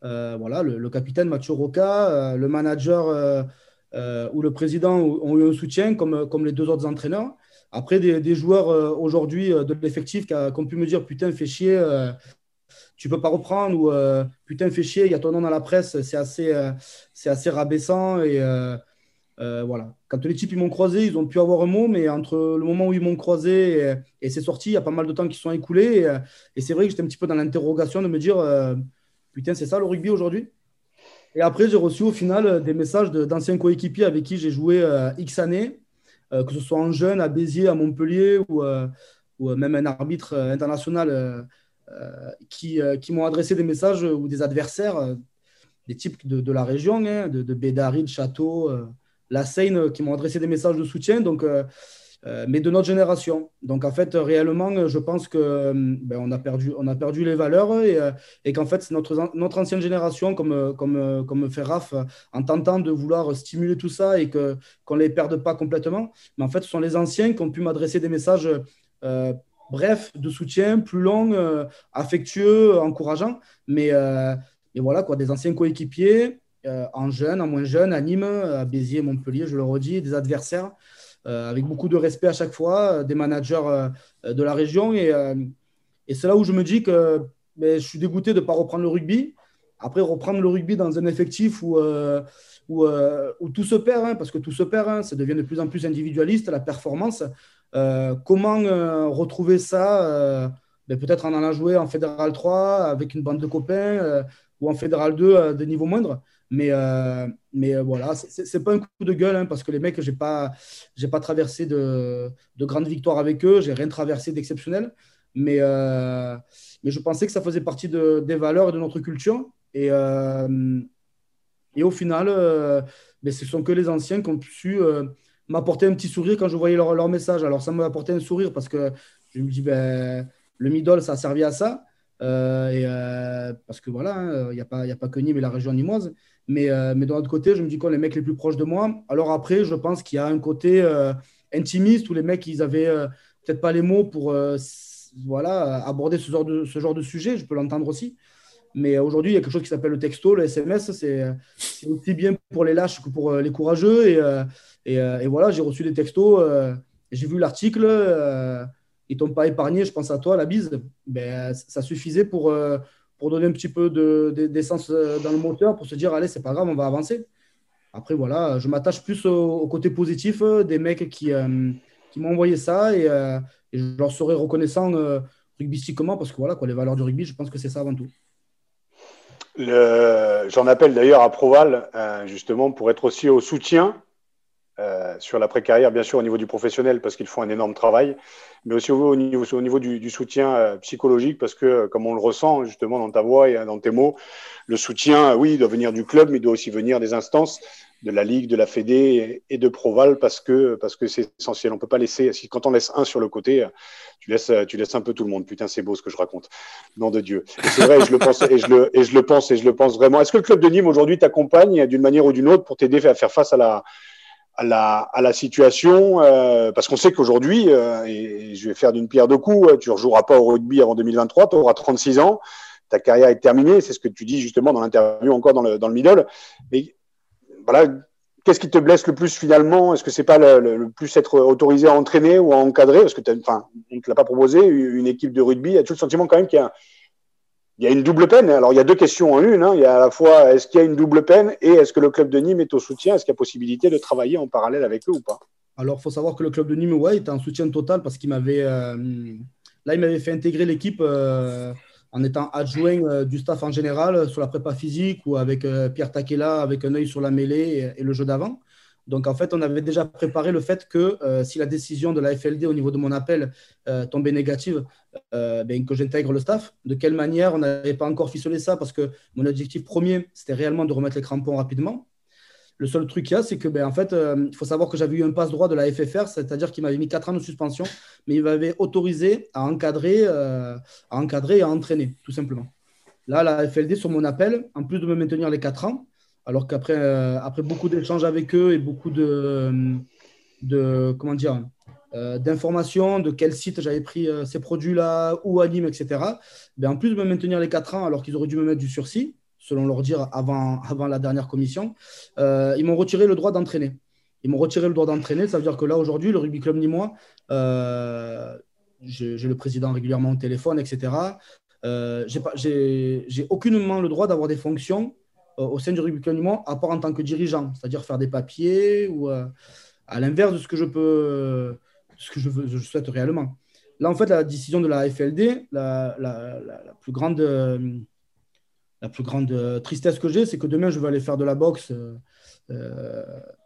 Voilà, le capitaine Mathieu Roca, le manager… ou le président ont eu un soutien comme les deux autres entraîneurs. Après, des joueurs aujourd'hui de l'effectif qui ont pu me dire « Putain, fais chier, tu ne peux pas reprendre » ou « Putain, fais chier, il y a ton nom dans la presse, c'est assez rabaissant. » Voilà. Quand les types ils m'ont croisé, ils ont pu avoir un mot, mais entre le moment où ils m'ont croisé et c'est sorti, il y a pas mal de temps qui sont écoulés. Et c'est vrai que j'étais un petit peu dans l'interrogation de me dire « Putain, c'est ça le rugby aujourd'hui ?» Et après, j'ai reçu au final des messages d'anciens coéquipiers avec qui j'ai joué X années, que ce soit en jeune, à Béziers, à Montpellier, ou même un arbitre international qui m'ont adressé des messages ou des adversaires, des types de la région, hein, de Bédari, de Château, la Seine, qui m'ont adressé des messages de soutien, donc, mais de notre génération. Donc, en fait, réellement, je pense qu'on a perdu les valeurs et qu'en fait, c'est notre ancienne génération, comme fait Raph, en tentant de vouloir stimuler tout ça et qu'on ne les perde pas complètement. Mais en fait, ce sont les anciens qui ont pu m'adresser des messages brefs, de soutien, plus longs, affectueux, encourageants. Mais voilà, quoi, des anciens coéquipiers, en jeunes, en moins jeunes, à Nîmes, à Béziers, Montpellier, je le redis, des adversaires. Avec beaucoup de respect à chaque fois, des managers de la région. Et c'est là où je me dis que je suis dégoûté de ne pas reprendre le rugby. Après, reprendre le rugby dans un effectif où tout se perd, hein, parce que tout se perd, hein, ça devient de plus en plus individualiste, la performance. Comment retrouver ça peut-être en allant jouer en Fédéral 3 avec une bande de copains ou en Fédéral 2 de niveau moindre. Mais voilà, c'est pas un coup de gueule, hein, parce que les mecs, j'ai pas traversé de grandes victoires avec eux, j'ai rien traversé d'exceptionnel, mais je pensais que ça faisait partie des valeurs et de notre culture, et au final, mais ce sont que les anciens qui ont su m'apporter un petit sourire quand je voyais leur message. Alors ça m'a apporté un sourire parce que je me dis le Midol, ça a servi à ça. Parce que voilà, hein, y a pas que Nîmes et la région nîmoise, mais d'un autre côté, je me dis qu'on les mecs les plus proches de moi. Alors après, je pense qu'il y a un côté intimiste où les mecs ils avaient peut-être pas les mots pour aborder ce genre de sujet. Je peux l'entendre aussi, mais aujourd'hui il y a quelque chose qui s'appelle le texto, le SMS. C'est aussi bien pour les lâches que pour les courageux. Et voilà, j'ai reçu des textos, j'ai vu l'article. ils t'ont pas épargné, je pense à toi, la bise, ben, ça suffisait pour donner un petit peu d'essence dans le moteur, pour se dire, allez, c'est pas grave, on va avancer. Après, voilà, je m'attache plus au côté positif des mecs qui m'ont envoyé ça et je leur serai reconnaissant rugbystiquement parce que voilà, quoi, les valeurs du rugby, je pense que c'est ça avant tout. J'en appelle d'ailleurs à Provale, justement, pour être aussi au soutien sur l'après-carrière, bien sûr, au niveau du professionnel, parce qu'ils font un énorme travail, mais aussi au niveau du soutien psychologique, parce que, comme on le ressent, justement, dans ta voix et dans tes mots, le soutien, oui, il doit venir du club, mais il doit aussi venir des instances de la Ligue, de la FED et de Provale, parce que c'est essentiel. On ne peut pas laisser, si quand on laisse un sur le côté, tu laisses un peu tout le monde. Putain, c'est beau ce que je raconte. Nom de Dieu. Et c'est vrai, je le pense vraiment. Est-ce que le club de Nîmes, aujourd'hui, t'accompagne d'une manière ou d'une autre pour t'aider à faire face à la situation, parce qu'on sait qu'aujourd'hui, et je vais faire d'une pierre deux coups, tu ne rejoueras pas au rugby avant 2023, tu auras 36 ans, ta carrière est terminée, c'est ce que tu dis justement dans l'interview, encore dans le middle. Mais voilà, qu'est-ce qui te blesse le plus finalement ? Est-ce que ce n'est pas le plus être autorisé à entraîner ou à encadrer ? Parce que on ne te l'a pas proposé, une équipe de rugby. As-tu le sentiment quand même qu'il y a une double peine? Alors, il y a deux questions en une. Il y a à la fois, est-ce qu'il y a une double peine et est-ce que le club de Nîmes est au soutien? Est-ce qu'il y a possibilité de travailler en parallèle avec eux ou pas? Alors, il faut savoir que le club de Nîmes, ouais, était en soutien total parce qu'il m'avait… là, il m'avait fait intégrer l'équipe en étant adjoint du staff en général sur la prépa physique ou avec Pierre Taquella, avec un œil sur la mêlée et le jeu d'avant. Donc, en fait, on avait déjà préparé le fait que si la décision de la AFLD au niveau de mon appel tombait négative, que j'intègre le staff. De quelle manière? On n'avait pas encore ficelé ça parce que mon objectif premier, c'était réellement de remettre les crampons rapidement. Le seul truc qu'il y a, c'est que, en fait, il faut savoir que j'avais eu un passe droit de la FFR, c'est-à-dire qu'il m'avait mis 4 ans de suspension, mais il m'avait autorisé à encadrer et à entraîner, tout simplement. Là, la AFLD, sur mon appel, en plus de me maintenir les 4 ans, alors qu'après après beaucoup d'échanges avec eux et beaucoup d'informations de quel site j'avais pris ces produits-là, où à Nîmes, etc., en plus de me maintenir les 4 ans alors qu'ils auraient dû me mettre du sursis, selon leur dire avant la dernière commission, ils m'ont retiré le droit d'entraîner. Ça veut dire que là, aujourd'hui, le Rugby Club Nîmois, j'ai le président régulièrement au téléphone, etc. J'ai aucunement le droit d'avoir des fonctions au sein du Rugby Club Nîmois, à part en tant que dirigeant, c'est-à-dire faire des papiers ou à l'inverse de ce que je souhaite réellement. Là, en fait, la décision de la AFLD, la plus grande tristesse que j'ai, c'est que demain, je vais aller faire de la boxe et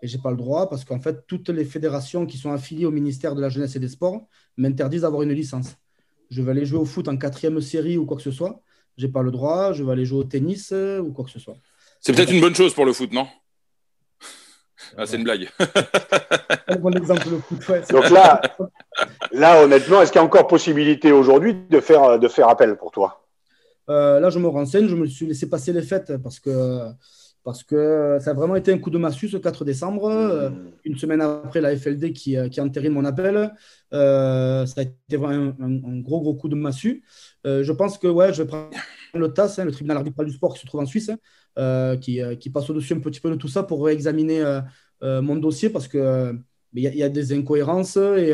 je n'ai pas le droit parce qu'en fait, toutes les fédérations qui sont affiliées au ministère de la Jeunesse et des Sports m'interdisent d'avoir une licence. Je vais aller jouer au foot en 4e série ou quoi que ce soit. J'ai pas le droit, je vais aller jouer au tennis ou quoi que ce soit. C'est peut-être une bonne chose pour le foot, non ? Ah, c'est une blague. Un bon exemple, le foot, ouais. Donc là, honnêtement, est-ce qu'il y a encore possibilité aujourd'hui de faire appel pour toi ? Là, je me renseigne, je me suis laissé passer les fêtes parce que ça a vraiment été un coup de massue ce 4 décembre. Une semaine après, la AFLD qui entérine mon appel. Ça a été vraiment un gros coup de massue. Je pense que ouais, je vais prendre le TAS, le tribunal arbitral du sport qui se trouve en Suisse, qui passe au-dessus un petit peu de tout ça pour réexaminer mon dossier parce qu'il y a des incohérences et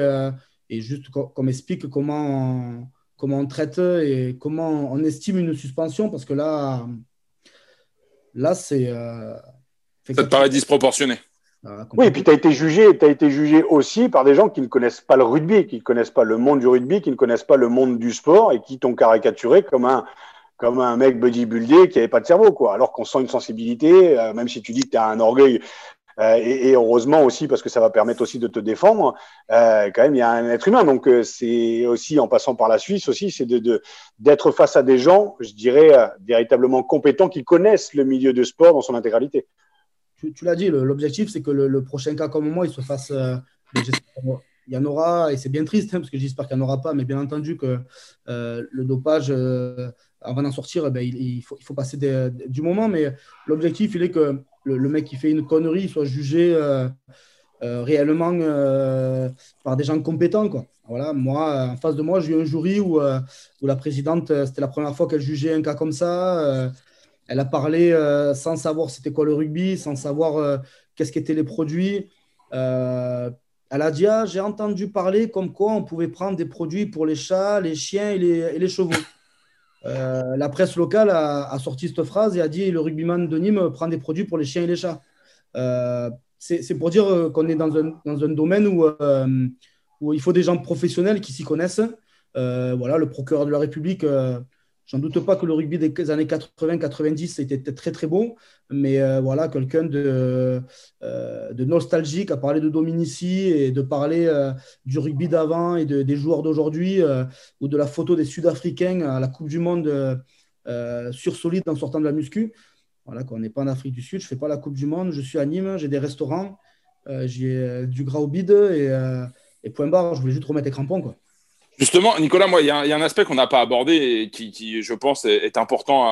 juste qu'on m'explique comment on traite et comment on estime une suspension parce que là c'est… ça te paraît disproportionné. Oui, et puis tu as été jugé aussi par des gens qui ne connaissent pas le rugby, qui ne connaissent pas le monde du rugby, qui ne connaissent pas le monde du sport et qui t'ont caricaturé comme un mec bodybuildé qui n'avait pas de cerveau, quoi. Alors qu'on sent une sensibilité, même si tu dis que tu as un orgueil, et heureusement aussi parce que ça va permettre aussi de te défendre, quand même il y a un être humain. Donc c'est aussi en passant par la Suisse aussi, c'est d'être face à des gens, je dirais, véritablement compétents qui connaissent le milieu de sport dans son intégralité. Tu l'as dit, l'objectif, c'est que le prochain cas comme moi, il se fasse… il y en aura, et c'est bien triste, hein, parce que j'espère qu'il n'y en aura pas, mais bien entendu que le dopage, avant d'en sortir, il faut passer du moment. Mais l'objectif, il est que le mec qui fait une connerie il soit jugé réellement par des gens compétents, quoi. Voilà, moi, en face de moi, j'ai eu un jury où la présidente, c'était la première fois qu'elle jugeait un cas comme ça… elle a parlé sans savoir c'était quoi le rugby, sans savoir qu'est-ce qu'étaient les produits. Elle a dit « Ah, j'ai entendu parler comme quoi on pouvait prendre des produits pour les chats, les chiens et les chevaux. » La presse locale a sorti cette phrase et a dit « Le rugbyman de Nîmes prend des produits pour les chiens et les chats. » C'est pour dire qu'on est dans un domaine où il faut des gens professionnels qui s'y connaissent. Voilà, le procureur de la République, j'en doute pas que le rugby des années 80-90 était très très beau, mais voilà, quelqu'un de nostalgique à parler de Dominici et de parler du rugby d'avant et des joueurs d'aujourd'hui, ou de la photo des Sud-Africains à la Coupe du Monde sur solide en sortant de la muscu. Voilà, qu'on n'est pas en Afrique du Sud, je ne fais pas la Coupe du Monde, je suis à Nîmes, j'ai des restaurants, j'ai du gras au bide et point barre, je voulais juste remettre les crampons, quoi. Justement, Nicolas, moi, il y a un aspect qu'on n'a pas abordé et qui, je pense, est important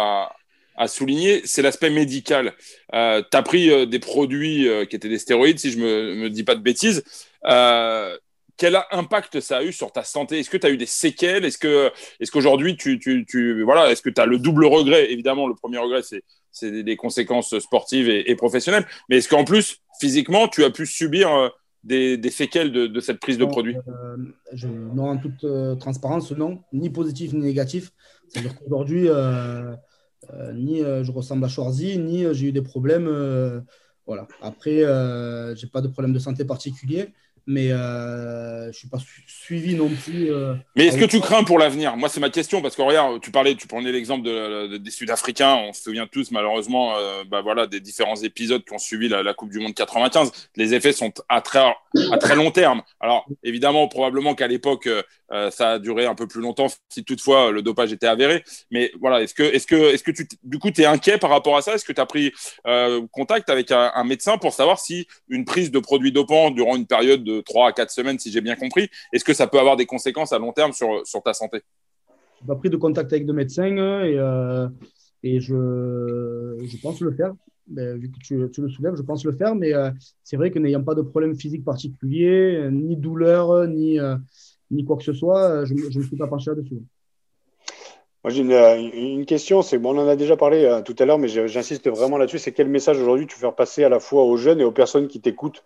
à souligner, c'est l'aspect médical. Tu as pris des produits qui étaient des stéroïdes, si je me dis pas de bêtises. Quel impact ça a eu sur ta santé? Est-ce que tu as eu des séquelles? Est-ce qu'aujourd'hui, voilà, est-ce que tu as le double regret? Évidemment, le premier regret, c'est des conséquences sportives et professionnelles. Mais est-ce qu'en plus, physiquement, tu as pu subir des séquelles de cette prise de produit? Non, en toute transparence, non. Ni positif, ni négatif. C'est-à-dire qu'aujourd'hui, ni je ressemble à Schwarzy, ni j'ai eu des problèmes. Voilà. Après, je n'ai pas de problème de santé particulier. Mais je ne suis pas suivi non plus. Mais est-ce que tu crains pour l'avenir? Moi, c'est ma question, parce que regarde, tu prenais l'exemple des Sud-Africains, on se souvient tous malheureusement voilà, des différents épisodes qui ont suivi la Coupe du Monde 95. Les effets sont à très long terme. Alors, évidemment, probablement qu'à l'époque, ça a duré un peu plus longtemps, si toutefois le dopage était avéré. Mais voilà, est-ce que tu, du coup, tu es inquiet par rapport à ça? Est-ce que tu as pris contact avec un médecin pour savoir si une prise de produits dopants durant une période de 3 à 4 semaines, si j'ai bien compris. Est-ce que ça peut avoir des conséquences à long terme sur ta santé? Je n'ai pas pris de contact avec de médecins et je pense le faire. Mais, vu que tu le soulèves, je pense le faire, mais c'est vrai que n'ayant pas de problème physique particulier, ni douleur, ni quoi que ce soit, je ne me suis pas penché là-dessus. Moi, j'ai une question, c'est bon, on en a déjà parlé tout à l'heure, mais j'insiste vraiment là-dessus, c'est quel message aujourd'hui tu veux faire passer à la fois aux jeunes et aux personnes qui t'écoutent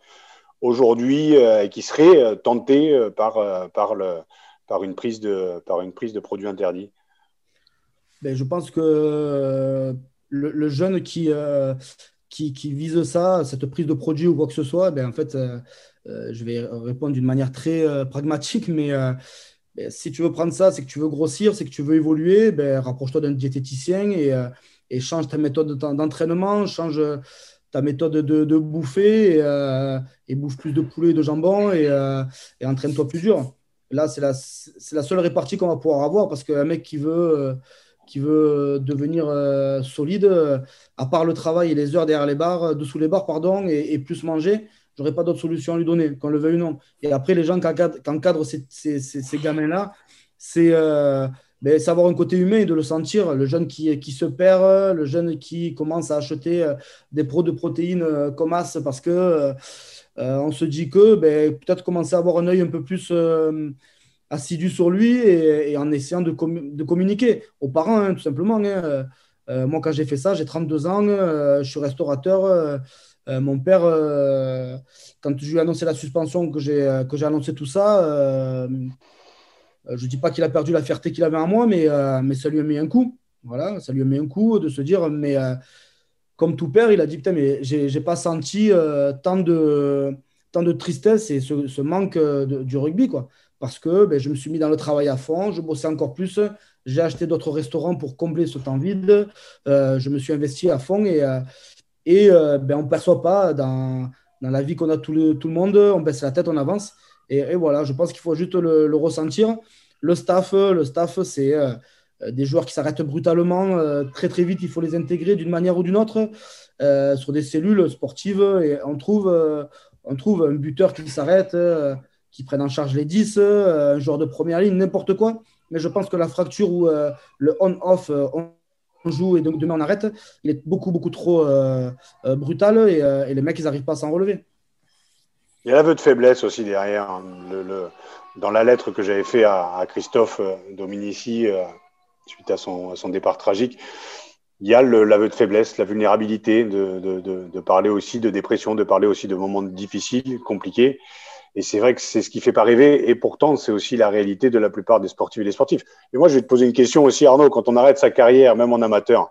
aujourd'hui qui serait tenté par une prise de produits interdits? Ben, je pense que le jeune qui vise ça, cette prise de produits ou quoi que ce soit, ben, en fait, je vais répondre d'une manière très pragmatique, mais si tu veux prendre ça, c'est que tu veux grossir, c'est que tu veux évoluer, ben, rapproche-toi d'un diététicien et change ta méthode d'entraînement, change ta méthode de bouffer et bouffe plus de poulet et de jambon et entraîne-toi plus dur. Là, c'est la seule répartie qu'on va pouvoir avoir, parce qu'un mec qui veut devenir solide, à part le travail et les heures dessous les barres, et plus manger, je n'aurai pas d'autre solution à lui donner, qu'on le veuille ou non. Et après, les gens qui encadrent ces gamins-là, c'est... ben, savoir un côté humain et de le sentir, le jeune qui se perd, le jeune qui commence à acheter des pots de protéines comme as parce que on se dit que ben, peut-être commencer à avoir un œil un peu plus assidu sur lui et en essayant de communiquer aux parents, hein, tout simplement. Hein. Moi, quand j'ai fait ça, j'ai 32 ans, je suis restaurateur. Mon père, quand je lui ai annoncé la suspension, que j'ai annoncé tout ça, je ne dis pas qu'il a perdu la fierté qu'il avait en moi, mais ça lui a mis un coup. Voilà, ça lui a mis un coup de se dire, mais comme tout père, il a dit, putain, mais je n'ai pas senti tant de tristesse et ce manque du rugby, quoi. Parce que ben, je me suis mis dans le travail à fond, je bossais encore plus, j'ai acheté d'autres restaurants pour combler ce temps vide, je me suis investi à fond et ben, on ne perçoit pas dans la vie qu'on a tout le monde, on baisse la tête, on avance. Et voilà, je pense qu'il faut juste le ressentir. Le staff, c'est des joueurs qui s'arrêtent brutalement, très très vite, il faut les intégrer d'une manière ou d'une autre. Sur des cellules sportives, et on trouve un buteur qui s'arrête, qui prenne en charge les 10, un joueur de première ligne, n'importe quoi. Mais je pense que la fracture où le on-off, on joue et donc demain on arrête, il est beaucoup beaucoup trop brutal et les mecs, ils n'arrivent pas à s'en relever. Il y a l'aveu de faiblesse aussi derrière. Hein. Dans la lettre que j'avais faite à Christophe Dominici suite à son départ tragique, il y a l'aveu de faiblesse, la vulnérabilité de parler aussi de dépression, de parler aussi de moments difficiles, compliqués. Et c'est vrai que c'est ce qui ne fait pas rêver, et pourtant, c'est aussi la réalité de la plupart des sportifs et des sportifs. Et moi, je vais te poser une question aussi, Arnaud, quand on arrête sa carrière, même en amateur,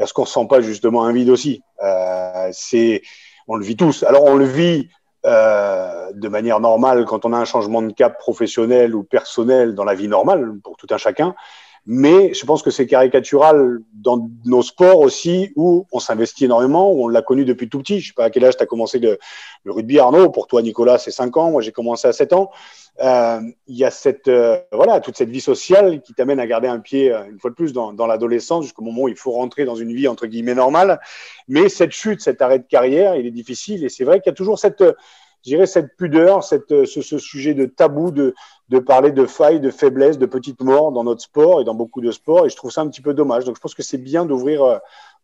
est-ce qu'on ne sent pas justement un vide aussi ? On le vit tous. Alors, on le vit de manière normale quand on a un changement de cap professionnel ou personnel dans la vie normale, pour tout un chacun. Mais je pense que c'est caricatural dans nos sports aussi, où on s'investit énormément, où on l'a connu depuis tout petit. Je ne sais pas à quel âge tu as commencé le rugby, Arnaud. Pour toi, Nicolas, c'est 5 ans. Moi, j'ai commencé à 7 ans. Il y a toute cette vie sociale qui t'amène à garder un pied, une fois de plus, dans l'adolescence, jusqu'au moment où il faut rentrer dans une vie, entre guillemets, normale. Mais cette chute, cet arrêt de carrière, il est difficile. Et c'est vrai qu'il y a toujours cette pudeur, ce sujet de tabou de parler de failles, de faiblesses, de petites morts dans notre sport et dans beaucoup de sports. Et je trouve ça un petit peu dommage. Donc, je pense que c'est bien d'ouvrir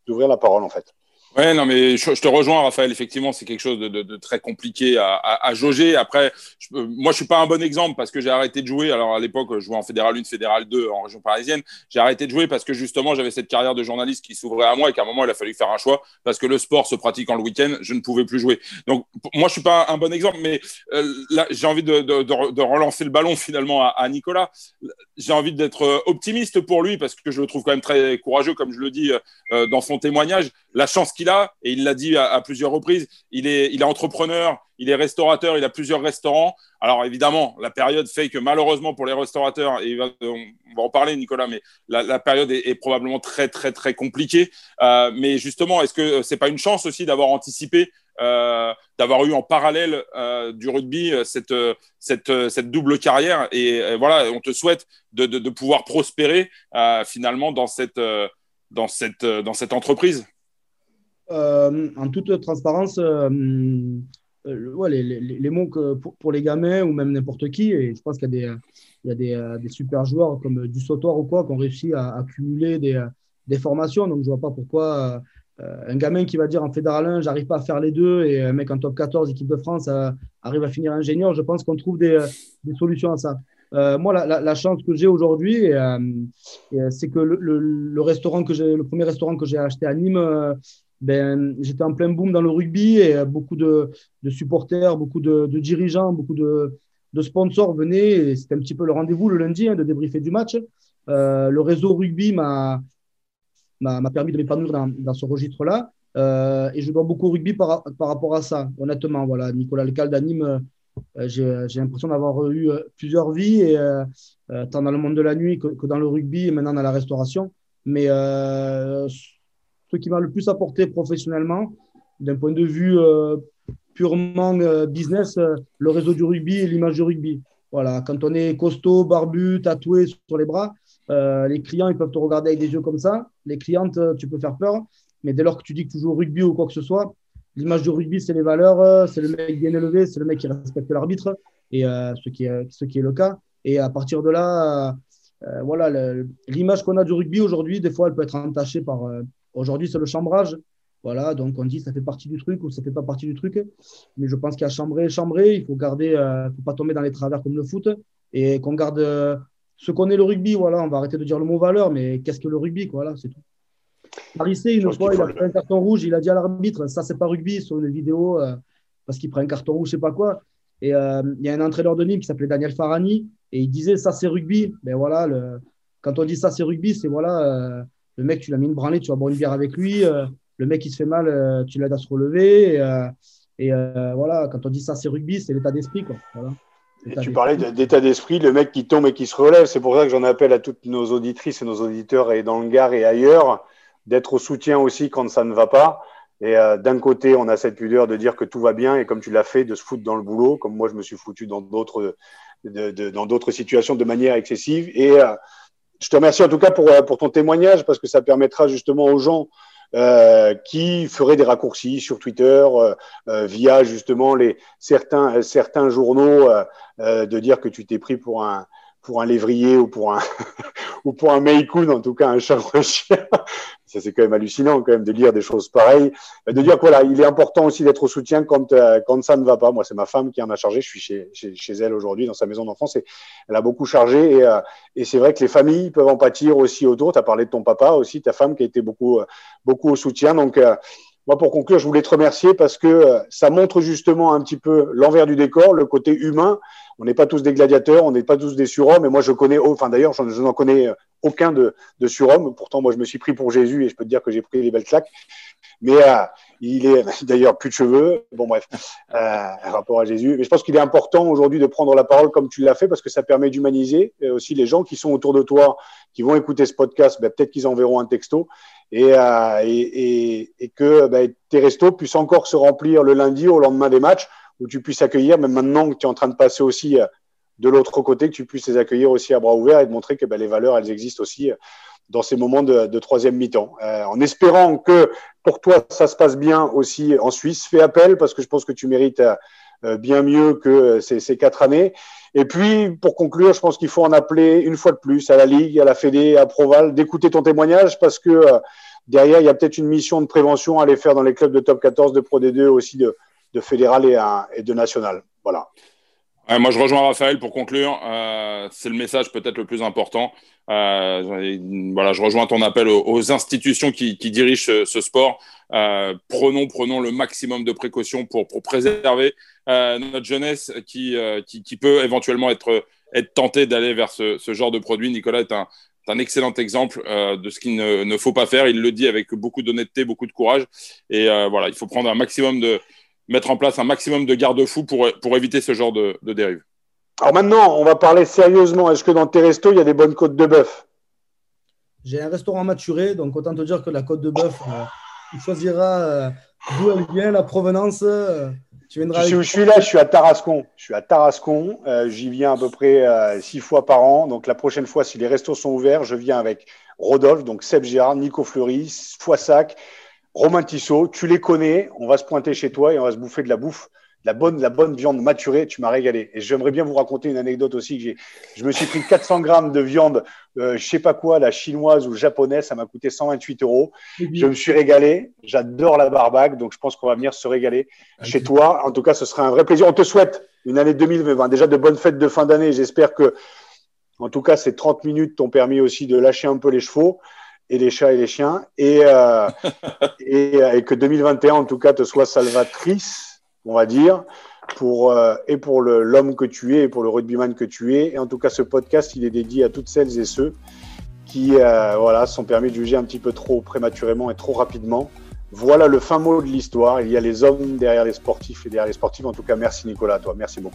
la parole, en fait. Ouais, non, mais je te rejoins, Raphaël. Effectivement, c'est quelque chose de très compliqué à jauger. Après, moi, je suis pas un bon exemple parce que j'ai arrêté de jouer. Alors, à l'époque, je jouais en Fédéral 1, Fédéral 2 en région parisienne. J'ai arrêté de jouer parce que, justement, j'avais cette carrière de journaliste qui s'ouvrait à moi et qu'à un moment, il a fallu faire un choix parce que le sport se pratiquant le week-end, je ne pouvais plus jouer. Donc, moi, je suis pas un bon exemple, mais là, j'ai envie de relancer le ballon, finalement, à Nicolas. J'ai envie d'être optimiste pour lui parce que je le trouve quand même très courageux, comme je le dis dans son témoignage. La chance qu'il a, et il l'a dit à plusieurs reprises, il est entrepreneur, il est restaurateur, il a plusieurs restaurants. Alors évidemment, la période fait que malheureusement pour les restaurateurs, et on va en parler Nicolas, mais la période est probablement très très très compliquée. Mais justement, est-ce que c'est pas une chance aussi d'avoir anticipé, d'avoir eu en parallèle du rugby cette double carrière et voilà, on te souhaite de pouvoir prospérer finalement dans cette entreprise. En toute transparence, les mots que pour les gamins ou même n'importe qui, et je pense qu'il y a des super joueurs comme Dusautoir ou quoi qui ont réussi à cumuler des formations. Donc, je ne vois pas pourquoi un gamin qui va dire en Fédéral 1, j'arrive pas à faire les deux, et un mec en top 14, équipe de France, arrive à finir ingénieur. Je pense qu'on trouve des solutions à ça. Moi, la chance que j'ai aujourd'hui, c'est que le restaurant le premier restaurant que j'ai acheté à Nîmes, j'étais en plein boom dans le rugby, et beaucoup de supporters, beaucoup de dirigeants, beaucoup de sponsors venaient, et c'était un petit peu le rendez-vous le lundi, de débriefer du match. Le réseau rugby m'a permis de m'épanouir dans ce registre-là, et je dois beaucoup au rugby par rapport à ça, honnêtement. Voilà, Nicolas Alcat à Nîmes, j'ai l'impression d'avoir eu plusieurs vies, et, tant dans le monde de la nuit que dans le rugby, et maintenant dans la restauration. Mais ce qui m'a le plus apporté professionnellement, d'un point de vue purement business, le réseau du rugby et l'image du rugby. Voilà, quand on est costaud, barbu, tatoué sur les bras, les clients, ils peuvent te regarder avec des yeux comme ça. Les clientes, tu peux faire peur. Mais dès lors que tu dis que tu joues au rugby ou quoi que ce soit, l'image du rugby, c'est les valeurs, c'est le mec bien élevé, c'est le mec qui respecte l'arbitre, et ce qui est le cas. Et à partir de là, l'image qu'on a du rugby aujourd'hui, des fois, elle peut être entachée par… Aujourd'hui, c'est le chambrage. Voilà, donc on dit ça fait partie du truc ou ça ne fait pas partie du truc. Mais je pense qu'il y a chambrer. Il faut garder, faut pas tomber dans les travers comme le foot, et qu'on garde ce qu'on est, le rugby. Voilà, on va arrêter de dire le mot valeur, mais qu'est-ce que le rugby, quoi, voilà, c'est tout. Paris C, une fois, il a pris un carton rouge, il a dit à l'arbitre, ça, c'est pas rugby, sur une vidéo, parce qu'il prend un carton rouge, je ne sais pas quoi. Et il y a un entraîneur de Nîmes qui s'appelait Daniel Farani, et il disait ça, c'est rugby. Ben voilà, quand on dit ça, c'est rugby, c'est voilà. Le mec, tu l'as mis une branlée, tu vas boire une bière avec lui. Le mec, il se fait mal, tu l'aides à se relever. Voilà, quand on dit ça, c'est rugby, c'est l'état d'esprit, quoi. Voilà. Et tu parlais d'état d'esprit, le mec qui tombe et qui se relève. C'est pour ça que j'en appelle à toutes nos auditrices et nos auditeurs, et dans le Gard et ailleurs, d'être au soutien aussi quand ça ne va pas. Et d'un côté, on a cette pudeur de dire que tout va bien, et comme tu l'as fait, de se foutre dans le boulot, comme moi, je me suis foutu dans d'autres situations de manière excessive. Et je te remercie en tout cas pour ton témoignage, parce que ça permettra justement aux gens qui feraient des raccourcis sur Twitter via justement certains journaux de dire que tu t'es pris pour un lévrier ou pour un meikoun, en tout cas un chèvre-chien. Ça, c'est quand même hallucinant quand même de lire des choses pareilles, de dire que voilà, il est important aussi d'être au soutien quand ça ne va pas. Moi, c'est ma femme qui en a chargé. Je suis chez elle aujourd'hui dans sa maison d'enfance, et elle a beaucoup chargé, et c'est vrai que les familles peuvent en pâtir aussi autour. Tu as parlé de ton papa aussi, ta femme qui a été beaucoup au soutien. Donc moi, pour conclure, je voulais te remercier parce que ça montre justement un petit peu l'envers du décor, le côté humain. On n'est pas tous des gladiateurs, on n'est pas tous des surhommes. Et moi, je connais, d'ailleurs, je n'en connais aucun de surhomme. Pourtant, moi, je me suis pris pour Jésus et je peux te dire que j'ai pris les belles claques. Mais il est d'ailleurs plus de cheveux. Bon, bref, rapport à Jésus. Mais je pense qu'il est important aujourd'hui de prendre la parole comme tu l'as fait parce que ça permet d'humaniser aussi les gens qui sont autour de toi, qui vont écouter ce podcast. Ben, peut-être qu'ils enverront un texto et que ben, tes restos puissent encore se remplir le lundi au lendemain des matchs, où tu puisses accueillir, même maintenant que tu es en train de passer aussi de l'autre côté, que tu puisses les accueillir aussi à bras ouverts et de montrer que ben, les valeurs, elles existent aussi dans ces moments de troisième mi-temps. En espérant que pour toi, ça se passe bien aussi en Suisse, fais appel parce que je pense que tu mérites bien mieux que ces 4 années. Et puis, pour conclure, je pense qu'il faut en appeler une fois de plus à la Ligue, à la Fédé, à Provale, d'écouter ton témoignage parce que derrière, il y a peut-être une mission de prévention à aller faire dans les clubs de top 14, de Pro D2 aussi de fédéral et de national. Voilà. Ouais, moi, je rejoins Raphaël pour conclure. C'est le message peut-être le plus important. Voilà, je rejoins ton appel aux institutions qui dirigent ce sport. Prenons le maximum de précautions pour préserver notre jeunesse qui peut éventuellement être tentée d'aller vers ce genre de produit. Nicolas est un excellent exemple de ce qu'il ne faut pas faire. Il le dit avec beaucoup d'honnêteté, beaucoup de courage. Et voilà, il faut mettre en place un maximum de garde-fous pour éviter ce genre de dérive. Alors maintenant, on va parler sérieusement. Est-ce que dans tes restos, il y a des bonnes côtes de bœuf ? J'ai un restaurant maturé, donc autant te dire que la côte de bœuf, tu choisiras d'où elle vient, la provenance. Je suis à Tarascon. J'y viens à peu près 6 fois par an. Donc la prochaine fois, si les restos sont ouverts, je viens avec Rodolphe, donc Seb Gérard, Nico Fleury, Foissac, Romain Tissot, tu les connais, on va se pointer chez toi et on va se bouffer de la bouffe, de la bonne viande maturée, tu m'as régalé. Et j'aimerais bien vous raconter une anecdote aussi. Je me suis pris 400 grammes de viande, je sais pas quoi, la chinoise ou japonaise, ça m'a coûté 128 €. Je me suis régalé, j'adore la barbaque, donc je pense qu'on va venir se régaler chez toi. En tout cas, ce sera un vrai plaisir. On te souhaite une année 2020, déjà de bonnes fêtes de fin d'année. J'espère que, en tout cas, ces 30 minutes t'ont permis aussi de lâcher un peu les chevaux et les chats et les chiens, et que 2021, en tout cas, te soit salvatrice, on va dire, pour l'homme que tu es, et pour le rugbyman que tu es. Et en tout cas, ce podcast, il est dédié à toutes celles et ceux qui sont permis de juger un petit peu trop prématurément et trop rapidement. Voilà le fin mot de l'histoire. Il y a les hommes derrière les sportifs et derrière les sportives. En tout cas, merci Nicolas, à toi. Merci beaucoup.